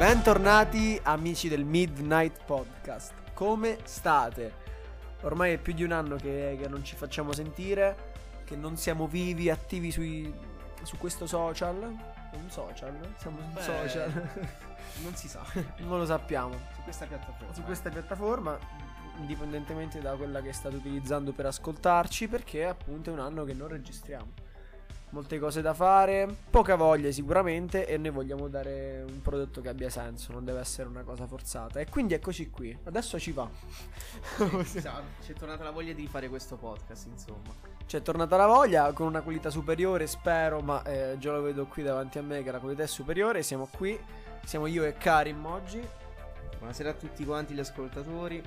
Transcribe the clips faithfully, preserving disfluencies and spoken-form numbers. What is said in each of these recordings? Bentornati amici del Midnight Podcast, come state? Ormai è più di un anno che, che non ci facciamo sentire, che non siamo vivi, attivi sui, su questo social. Un social? Siamo un social. Non si sa. Non lo sappiamo. Su questa piattaforma. Su questa piattaforma, indipendentemente da quella che state utilizzando per ascoltarci, perché appunto è un anno che non registriamo. Molte cose da fare, poca voglia sicuramente, e noi vogliamo dare un prodotto che abbia senso, non deve essere una cosa forzata. E quindi eccoci qui, adesso ci va. C'è tornata la voglia di fare questo podcast, insomma. C'è tornata la voglia, con una qualità superiore spero, ma eh, già lo vedo qui davanti a me che la qualità è superiore. Siamo qui, siamo io e Karim oggi. Buonasera a tutti quanti gli ascoltatori.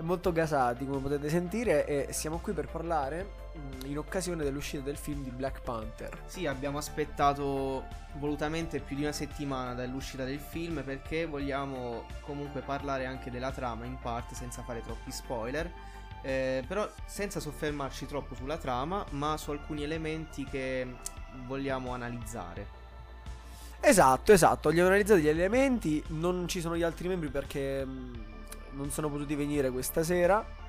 Molto gasati, come potete sentire, e siamo qui per parlare in occasione dell'uscita del film di Black Panther. Sì, abbiamo aspettato volutamente più di una settimana dall'uscita del film, perché vogliamo comunque parlare anche della trama in parte, senza fare troppi spoiler, eh, però senza soffermarci troppo sulla trama, ma su alcuni elementi che vogliamo analizzare. Esatto, esatto, li ho analizzati gli elementi. Non ci sono gli altri membri perché mh, non sono potuti venire questa sera.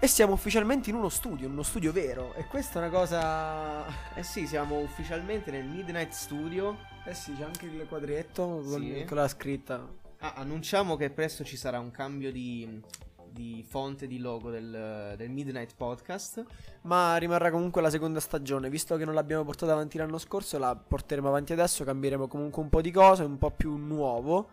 E siamo ufficialmente in uno studio, in uno studio vero. E questa è una cosa... Eh sì, siamo ufficialmente nel Midnight Studio. Eh sì, c'è anche il quadretto con sì. la scritta. Ah, annunciamo che presto ci sarà un cambio di, di fonte, di logo del, del Midnight Podcast. Ma rimarrà comunque la seconda stagione. Visto che non l'abbiamo portata avanti l'anno scorso, la porteremo avanti adesso. Cambieremo comunque un po' di cose, un po' più nuovo.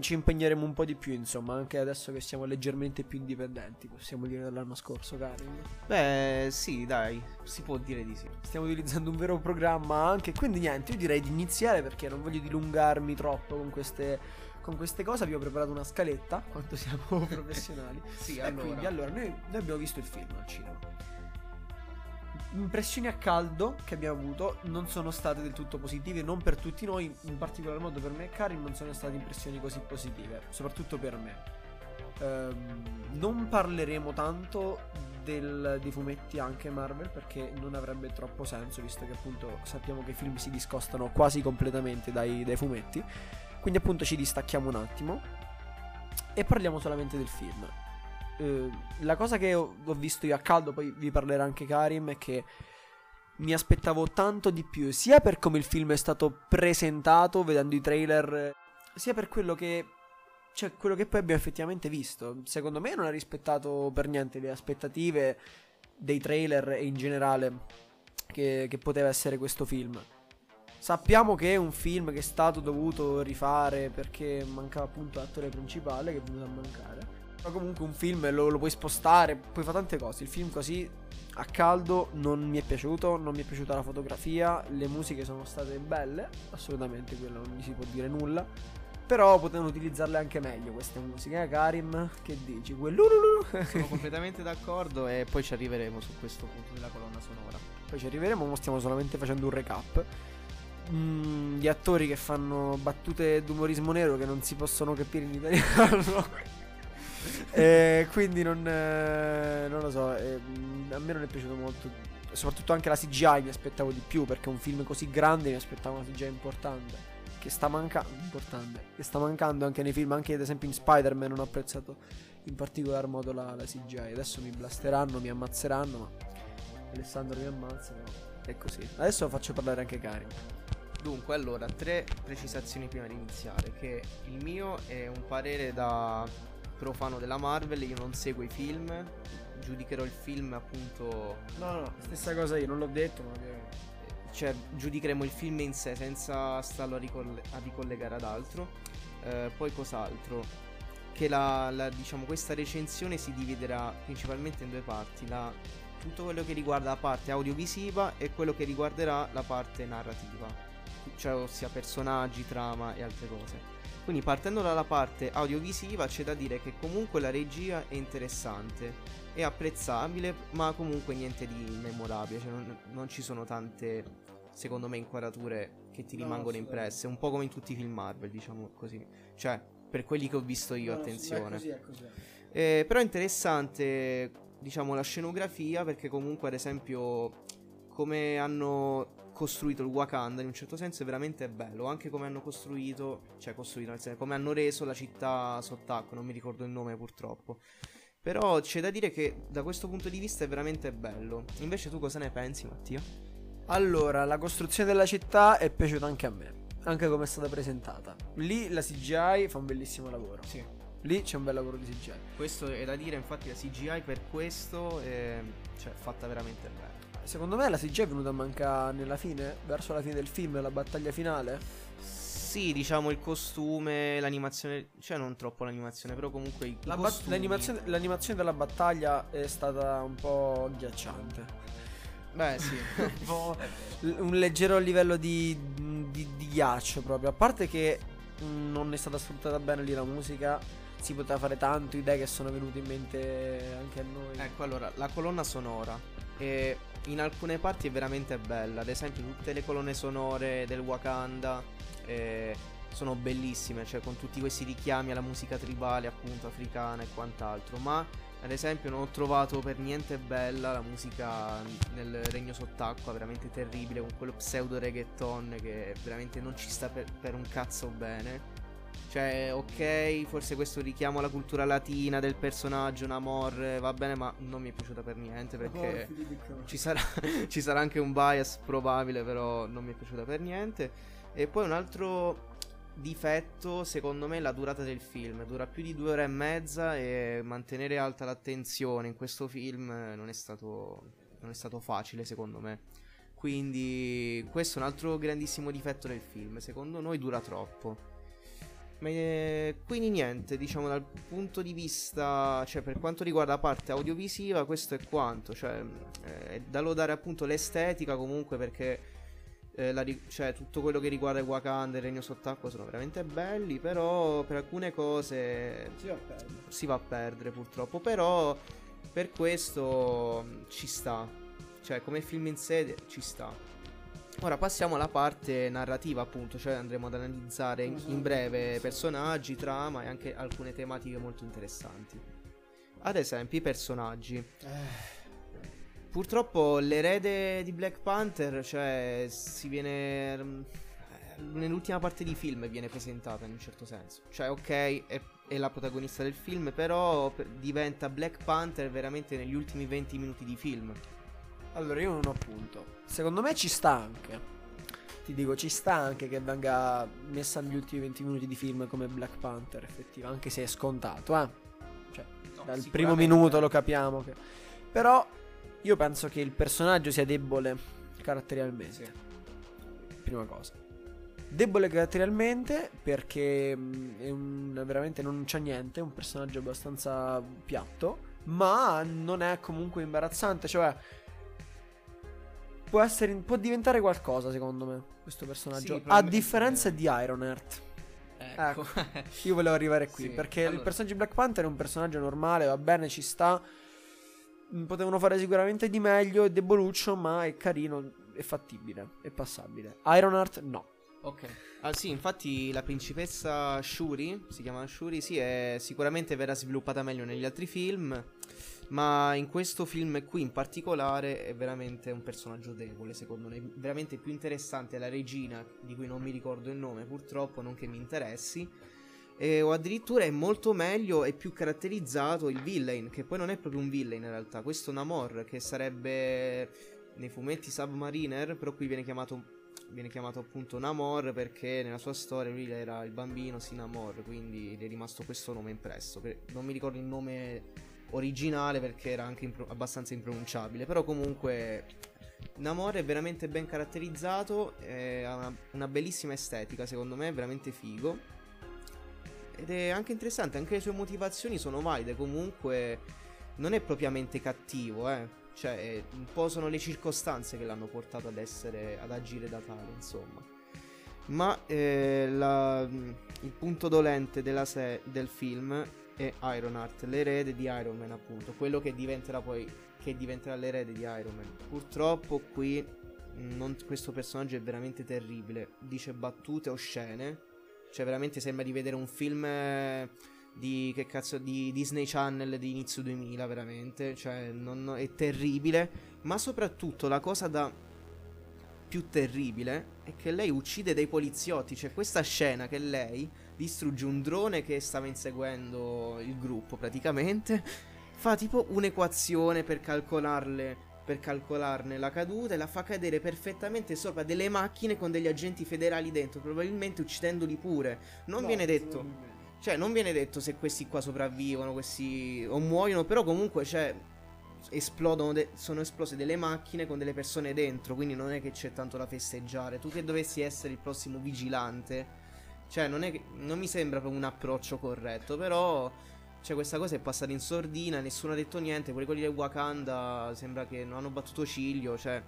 Ci impegneremo un po' di più, insomma, anche adesso che siamo leggermente più indipendenti, possiamo dire, dall'anno scorso, Karim. Beh, sì, dai, si può dire di sì. Stiamo utilizzando un vero programma anche, quindi niente, io direi di iniziare perché non voglio dilungarmi troppo con queste, con queste cose. Vi ho preparato una scaletta, quanto siamo professionali. Sì, allora. E quindi, allora, noi, noi abbiamo visto il film al cinema. Impressioni a caldo che abbiamo avuto non sono state del tutto positive, non per tutti noi, in particolar modo per me e Karim non sono state impressioni così positive, soprattutto per me. Ehm, non parleremo tanto del, dei fumetti anche Marvel, perché non avrebbe troppo senso, visto che appunto sappiamo che i film si discostano quasi completamente dai, dai fumetti, quindi appunto ci distacchiamo un attimo e parliamo solamente del film. Uh, la cosa che ho, ho visto io a caldo, poi vi parlerà anche Karim, è che mi aspettavo tanto di più, sia per come il film è stato presentato vedendo i trailer, sia per quello che, cioè, quello che poi abbiamo effettivamente visto. Secondo me non ha rispettato per niente le aspettative dei trailer e in generale che, che poteva essere questo film. Sappiamo che è un film che è stato dovuto rifare perché mancava appunto l'attore principale, che è venuto a mancare. Ma comunque un film lo, lo puoi spostare, puoi fare tante cose. Il film così a caldo non mi è piaciuto, non mi è piaciuta la fotografia, le musiche sono state belle, assolutamente, quello non gli si può dire nulla, però potevano utilizzarle anche meglio queste musiche, eh, Karim? Che dici? Quell'ululu? Sono completamente d'accordo, e poi ci arriveremo su questo punto della colonna sonora. Poi ci arriveremo, ma stiamo solamente facendo un recap. Mm, gli attori che fanno battute d'umorismo nero che non si possono capire in italiano. eh, quindi non, eh, non lo so, eh, a me non è piaciuto molto, soprattutto anche la C G I mi aspettavo di più, perché un film così grande mi aspettavo una C G I importante che sta mancando, importante che sta mancando anche nei film, anche ad esempio in Spider-Man non ho apprezzato in particolar modo la, la C G I. Adesso mi blasteranno, mi ammazzeranno, ma Alessandro mi ammazza, no? È così. Adesso faccio parlare anche Karim. Dunque, allora, tre precisazioni prima di iniziare, che il mio è un parere da profano della Marvel, io non seguo i film, giudicherò il film appunto. No, no, stessa cosa, io non l'ho detto, ma che... cioè giudicheremo il film in sé senza starlo a, ricoll- a ricollegare ad altro. Eh, poi cos'altro? Che la, la diciamo questa recensione si dividerà principalmente in due parti, la tutto quello che riguarda la parte audiovisiva e quello che riguarderà la parte narrativa, cioè ossia personaggi, trama e altre cose. Quindi partendo dalla parte audiovisiva c'è da dire che comunque la regia è interessante, è apprezzabile, ma comunque niente di memorabile, cioè non, non ci sono tante, secondo me, inquadrature che ti no, rimangono impresse, un po' come in tutti i film Marvel, diciamo così, cioè per quelli che ho visto io, no, attenzione. Sì, è così, è così. Eh, però è interessante, diciamo, la scenografia, perché comunque ad esempio come hanno costruito il Wakanda in un certo senso è veramente bello, anche come hanno costruito, cioè costruito nel senso, come hanno reso la città sott'acqua, non mi ricordo il nome purtroppo. Però c'è da dire che da questo punto di vista è veramente bello. Invece tu cosa ne pensi, Mattia? Allora, la costruzione della città è piaciuta anche a me, anche come è stata presentata. Lì la C G I fa un bellissimo lavoro. Sì. Lì c'è un bel lavoro di C G I. Questo è da dire, infatti la C G I per questo è, cioè, fatta veramente bene. Secondo me la C G I è venuta a mancare nella fine, verso la fine del film, la battaglia finale. Sì, diciamo il costume, l'animazione, cioè non troppo l'animazione, però comunque i la bat- l'animazione, l'animazione della battaglia è stata un po' ghiacciante. Beh sì, un po' un leggero livello di, di, di ghiaccio proprio, a parte che non è stata sfruttata bene lì la musica, si poteva fare tanto, idee che sono venute in mente anche a noi. Ecco, allora, la colonna sonora e in alcune parti è veramente bella, ad esempio tutte le colonne sonore del Wakanda eh, sono bellissime, cioè con tutti questi richiami alla musica tribale appunto africana e quant'altro, ma ad esempio non ho trovato per niente bella la musica nel Regno Sott'acqua, veramente terribile, con quello pseudo reggaeton che veramente non ci sta per, per un cazzo bene. Cioè ok, forse questo richiamo alla cultura latina del personaggio Namor va bene, ma non mi è piaciuta per niente, perché ci sarà, ci sarà anche un bias probabile, però non mi è piaciuta per niente. E poi un altro difetto secondo me è la durata del film, dura più di due ore e mezza e mantenere alta l'attenzione in questo film non è stato, non è stato facile secondo me, quindi questo è un altro grandissimo difetto del film, secondo noi dura troppo. Ma, eh, quindi niente, diciamo dal punto di vista, cioè per quanto riguarda la parte audiovisiva questo è quanto, cioè eh, è da lodare appunto l'estetica comunque, perché Eh, la, cioè tutto quello che riguarda il Wakanda e il Regno Sott'acqua sono veramente belli, però per alcune cose si va a perdere, si va a perdere purtroppo, però per questo ci sta, cioè come film in sé ci sta. Ora passiamo alla parte narrativa appunto, cioè andremo ad analizzare in, in breve personaggi, trama e anche alcune tematiche molto interessanti. Ad esempio i personaggi eh. Purtroppo l'erede di Black Panther, cioè, si viene... nell'ultima parte di film viene presentata in un certo senso. Cioè, ok, è, è la protagonista del film, però per, diventa Black Panther veramente negli ultimi venti minuti di film. Allora, io non ho punto. Secondo me ci sta anche. Ti dico, ci sta anche che venga messa negli ultimi venti minuti di film come Black Panther, effettiva, anche se è scontato, eh. Cioè, no, dal primo minuto lo capiamo che... Però... io penso che il personaggio sia debole caratterialmente. Sì. Prima cosa. Debole caratterialmente perché è un, veramente non c'ha niente, è un personaggio abbastanza piatto, ma non è comunque imbarazzante, cioè può essere, può diventare qualcosa secondo me questo personaggio, sì, a differenza di Ironheart. Ecco. ecco. Io volevo arrivare qui, sì, perché allora. Il personaggio di Black Panther è un personaggio normale, va bene, ci sta. Potevano fare sicuramente di meglio, è deboluccio, ma è carino, è fattibile, è passabile. Ironheart no. Ok. Ah sì, infatti la principessa Shuri, si chiama Shuri, sì, è, sicuramente verrà sviluppata meglio negli altri film, ma in questo film qui in particolare è veramente un personaggio debole, secondo me. Veramente più interessante è la regina, di cui non mi ricordo il nome purtroppo, non che mi interessi. Eh, o addirittura è molto meglio e più caratterizzato il villain, che poi non è proprio un villain in realtà, questo Namor, che sarebbe nei fumetti Submariner, però qui viene chiamato, viene chiamato appunto Namor perché nella sua storia lui era il bambino Sinamor, quindi gli è rimasto questo nome impresso, non mi ricordo il nome originale perché era anche impro- abbastanza impronunciabile, però comunque Namor è veramente ben caratterizzato, ha una, una bellissima estetica, secondo me è veramente figo. Ed è anche interessante, anche le sue motivazioni sono valide, comunque non è propriamente cattivo, eh. Cioè un po' sono le circostanze che l'hanno portato ad essere, ad agire da tale, insomma. Ma eh, la, il punto dolente della se- del film è Ironheart, l'erede di Iron Man appunto, quello che diventerà poi, che diventerà l'erede di Iron Man. Purtroppo qui non, questo personaggio è veramente terribile, dice battute oscene. Cioè veramente sembra di vedere un film di, che cazzo, di Disney Channel di inizio duemila, veramente. Cioè non, è terribile. Ma soprattutto la cosa da più terribile è che lei uccide dei poliziotti. C'è questa scena che lei distrugge un drone che stava inseguendo il gruppo praticamente. Fa tipo un'equazione per calcolarle, per calcolarne la caduta, e la fa cadere perfettamente sopra delle macchine con degli agenti federali dentro, probabilmente uccidendoli pure. Non no, viene detto non Cioè non viene detto se questi qua sopravvivono, questi o muoiono, però comunque cioè esplodono de- sono esplose delle macchine con delle persone dentro, quindi non è che c'è tanto da festeggiare. Tu che dovessi essere il prossimo vigilante, cioè non è che, non mi sembra proprio un approccio corretto, però cioè questa cosa è passata in sordina, nessuno ha detto niente, pure quelli del Wakanda sembra che non hanno battuto ciglio, cioè,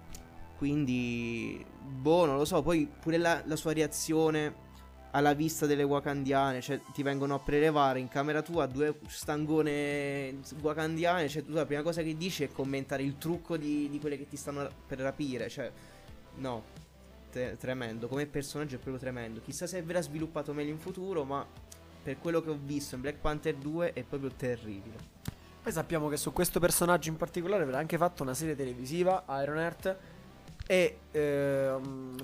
quindi, boh, non lo so. Poi pure la, la sua reazione alla vista delle wakandiane, cioè ti vengono a prelevare in camera tua due stangone wakandiane, cioè tu la prima cosa che dici è commentare il trucco di, di quelle che ti stanno per rapire, cioè, no, te, tremendo, come personaggio è proprio tremendo. Chissà se verrà sviluppato meglio in futuro, ma... per quello che ho visto in Black Panther due è proprio terribile. Poi sappiamo che su questo personaggio in particolare verrà anche fatta una serie televisiva, Ironheart. E ehm,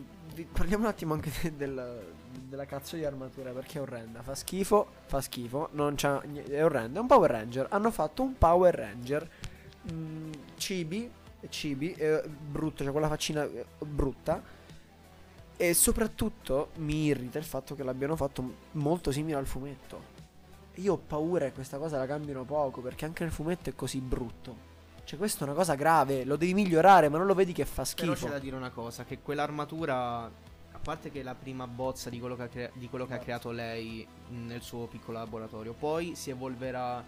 parliamo un attimo anche de- della, della cazzo di armatura, perché è orrenda. Fa schifo, fa schifo, non c'ha, è orrenda. È un Power Ranger. Hanno fatto un Power Ranger mm, Cibi, cibi eh, brutto, cioè quella faccina eh, brutta. E soprattutto mi irrita il fatto che l'abbiano fatto molto simile al fumetto. Io ho paura che questa cosa la cambino poco, perché anche nel fumetto è così brutto. Cioè questa è una cosa grave, lo devi migliorare, ma non lo vedi che fa schifo. Però c'è da dire una cosa, che quell'armatura, a parte che è la prima bozza di quello che ha, crea- di quello che ha creato lei nel suo piccolo laboratorio, poi si evolverà...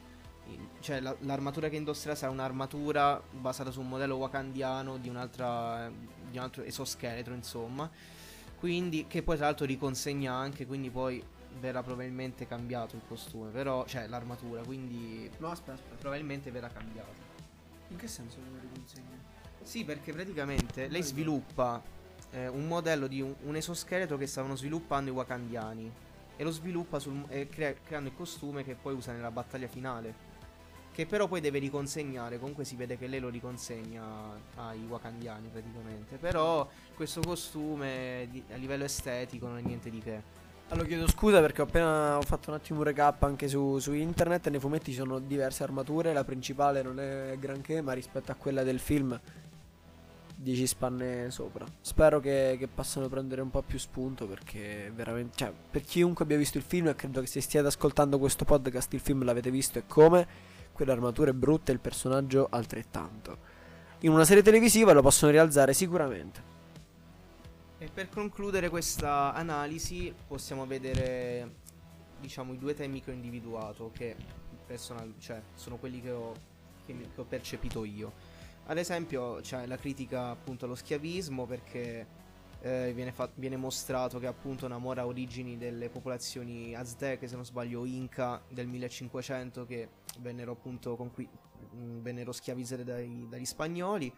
Cioè la, l'armatura che indosserà sarà un'armatura basata su un modello wakandiano di, un'altra, di un altro esoscheletro, insomma. Quindi, che poi tra l'altro riconsegna anche, quindi poi verrà probabilmente cambiato il costume, però, cioè l'armatura, quindi... No, aspetta, aspetta. Probabilmente verrà cambiato. In che senso lo riconsegna? Sì, perché praticamente lei sviluppa eh, un modello di un, un esoscheletro che stavano sviluppando i wakandiani, e lo sviluppa sul, eh, crea, creando il costume che poi usa nella battaglia finale, che però poi deve riconsegnare. Comunque si vede che lei lo riconsegna ai wakandiani praticamente. Però questo costume di, a livello estetico non è niente di che. Allora chiedo scusa perché ho appena ho fatto un attimo un recap anche su, su internet. Nei fumetti ci sono diverse armature. La principale non è granché, ma rispetto a quella del film dieci spanne sopra. Spero che, che possano prendere un po' più spunto, perché veramente, cioè, per chiunque abbia visto il film, e credo che se stiate ascoltando questo podcast il film l'avete visto e come, quell'armatura è brutta e il personaggio altrettanto. In una serie televisiva lo possono rialzare sicuramente. E per concludere questa analisi possiamo vedere, diciamo, i due temi che ho individuato, che personal, cioè, sono quelli che ho, che mi, che ho percepito io. Ad esempio, cioè, la critica appunto allo schiavismo, perché eh, viene, fa- viene mostrato che appunto Namor ha origini delle popolazioni azteche, se non sbaglio Inca, del millecinquecento, che vennero appunto conqui- vennero schiavizzate dai, dagli spagnoli.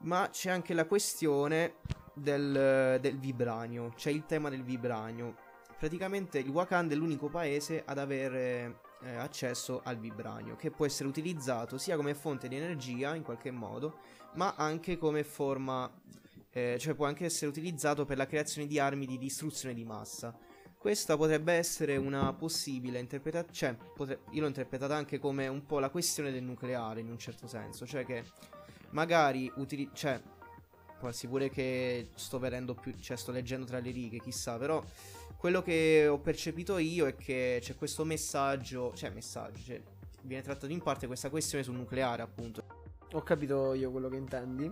Ma c'è anche la questione del, del vibranio, c'è il tema del vibranio. Praticamente il Wakanda è l'unico paese ad avere eh, accesso al vibranio, che può essere utilizzato sia come fonte di energia in qualche modo, ma anche come forma, eh, cioè può anche essere utilizzato per la creazione di armi di distruzione di massa. Questa potrebbe essere una possibile interpretazione, cioè potre- io l'ho interpretata anche come un po' la questione del nucleare in un certo senso, cioè che magari, utili- cioè, può sicuro che sto vedendo più, cioè sto leggendo tra le righe, chissà, però quello che ho percepito io è che c'è questo messaggio, cioè messaggio, cioè, viene trattato in parte questa questione sul nucleare appunto. Ho capito io quello che intendi.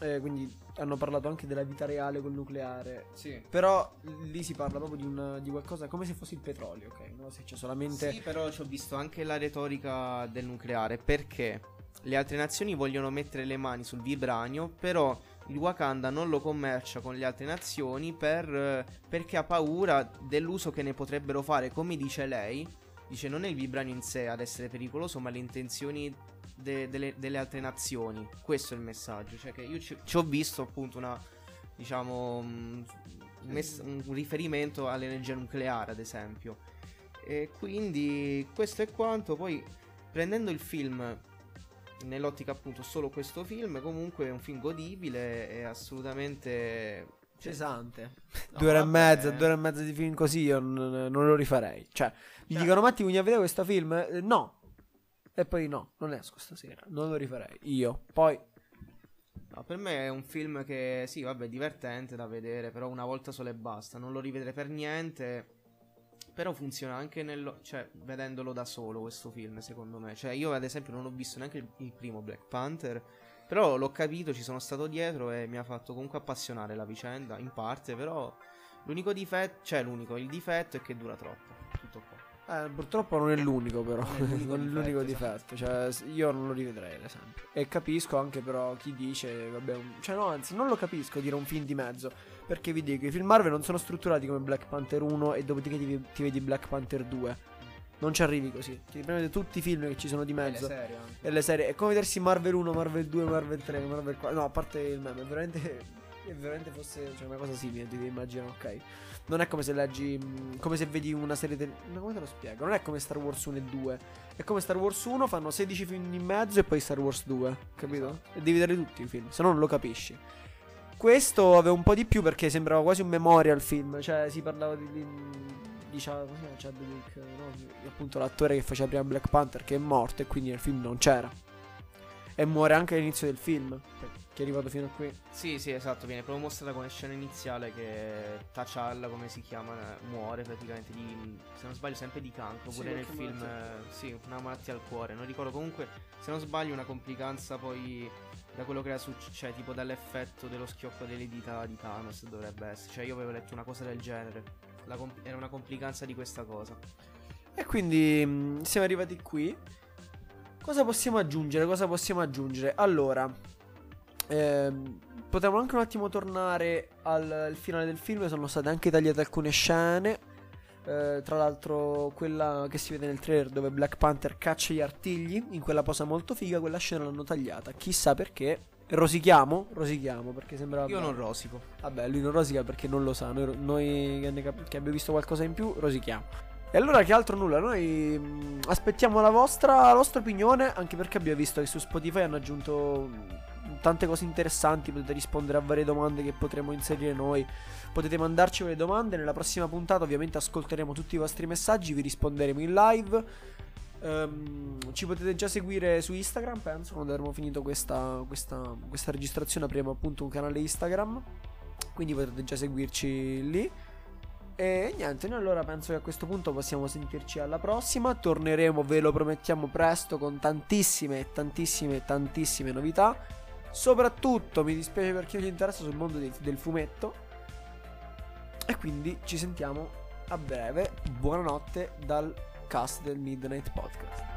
Eh, quindi hanno parlato anche della vita reale col nucleare. Sì. Però lì si parla proprio di, un, di qualcosa come se fosse il petrolio, ok? No, se c'è solamente... Sì, però ci ho visto anche la retorica del nucleare, perché le altre nazioni vogliono mettere le mani sul vibranio, però il Wakanda non lo commercia con le altre nazioni per, perché ha paura dell'uso che ne potrebbero fare. Come dice lei, dice non è il vibranio in sé ad essere pericoloso, ma le intenzioni... De, delle, delle altre nazioni. Questo è il messaggio, cioè che io ci, ci ho visto appunto una, diciamo, un, mess- un riferimento all'energia nucleare ad esempio. E quindi questo è quanto. Poi prendendo il film nell'ottica appunto solo questo film. Comunque è un film godibile e assolutamente pesante. No, due ore e mezza, due ore e mezza di film così io non, non lo rifarei. Cioè, mi cioè. dicono: Matti, vogliamo vedere questo film? Eh, no. E poi no, non esco stasera, non lo rifarei io. Poi no, per me è un film che sì, vabbè, è divertente da vedere, però una volta solo e basta, non lo rivedrei per niente. Però funziona anche nello, cioè, vedendolo da solo questo film, secondo me. Cioè, io ad esempio non ho visto neanche il, il primo Black Panther, però l'ho capito, ci sono stato dietro e mi ha fatto comunque appassionare la vicenda, in parte. Però l'unico difetto, cioè l'unico, il difetto è che dura troppo, tutto qua. Eh, purtroppo non è l'unico però, non è l'unico, non è l'unico difetto, esatto. Cioè, io non lo rivedrei, ad esempio. E capisco anche però chi dice, vabbè, un... cioè no, anzi, non lo capisco dire un film di mezzo. Perché vi dico, i film Marvel non sono strutturati come Black Panther uno e dopodiché ti, ti vedi Black Panther due. Non ci arrivi così. Ti prendete tutti i film che ci sono di mezzo. E le serie. E le serie. È come vedersi Marvel uno, Marvel due, Marvel tre, Marvel quattro. No, a parte il meme, è veramente... È veramente fosse, cioè, una cosa simile, ti devi immaginare, ok? Non è come se leggi, mh, come se vedi una serie del... Ma come te lo spiego? Non è come Star Wars uno e due. È come Star Wars uno, fanno sedici film in mezzo e poi Star Wars due, capito? Esatto. E devi vedere tutti i film, se no non lo capisci. Questo aveva un po' di più perché sembrava quasi un memorial film, cioè si parlava di... di, di Chad, Chadwick, no? Appunto l'attore che faceva prima Black Panther, che è morto e quindi nel film non c'era. E muore anche all'inizio del film, che è arrivato fino a qui. Sì, sì, esatto, viene proprio mostrata come scena iniziale che T'Challa, come si chiama, muore praticamente di, se non sbaglio, sempre di cancro, pure sì, nel film, malattia. Sì, una malattia al cuore, non ricordo, comunque, se non sbaglio, una complicanza poi da quello che era successo, cioè tipo dall'effetto dello schiocco delle dita di Thanos dovrebbe essere, cioè io avevo letto una cosa del genere, la com- era una complicanza di questa cosa. E quindi mh, siamo arrivati qui. Cosa possiamo aggiungere? Cosa possiamo aggiungere? Allora, ehm, potremmo anche un attimo tornare al, al finale del film. Sono state anche tagliate alcune scene. Eh, tra l'altro, quella che si vede nel trailer dove Black Panther caccia gli artigli, in quella posa molto figa, quella scena l'hanno tagliata. Chissà perché. Rosichiamo? Rosichiamo perché sembrava... Io non rosico. Vabbè, lui non rosica perché non lo sa. Noi, noi che abbiamo visto qualcosa in più, rosichiamo. E allora, che altro, nulla, noi mh, aspettiamo la vostra, la vostra opinione, anche perché abbiamo visto che su Spotify hanno aggiunto mh, tante cose interessanti, potete rispondere a varie domande che potremo inserire noi, potete mandarci le domande, nella prossima puntata ovviamente ascolteremo tutti i vostri messaggi, vi risponderemo in live, um, ci potete già seguire su Instagram, penso, quando avremo finito questa, questa, questa registrazione avremo appunto un canale Instagram, quindi potete già seguirci lì. E niente, noi allora penso che a questo punto possiamo sentirci alla prossima. Torneremo, ve lo promettiamo, presto con tantissime, tantissime, tantissime novità. Soprattutto mi dispiace per chi non ci interessa sul mondo di, del fumetto. E quindi ci sentiamo a breve. Buonanotte dal cast del Midnight Podcast.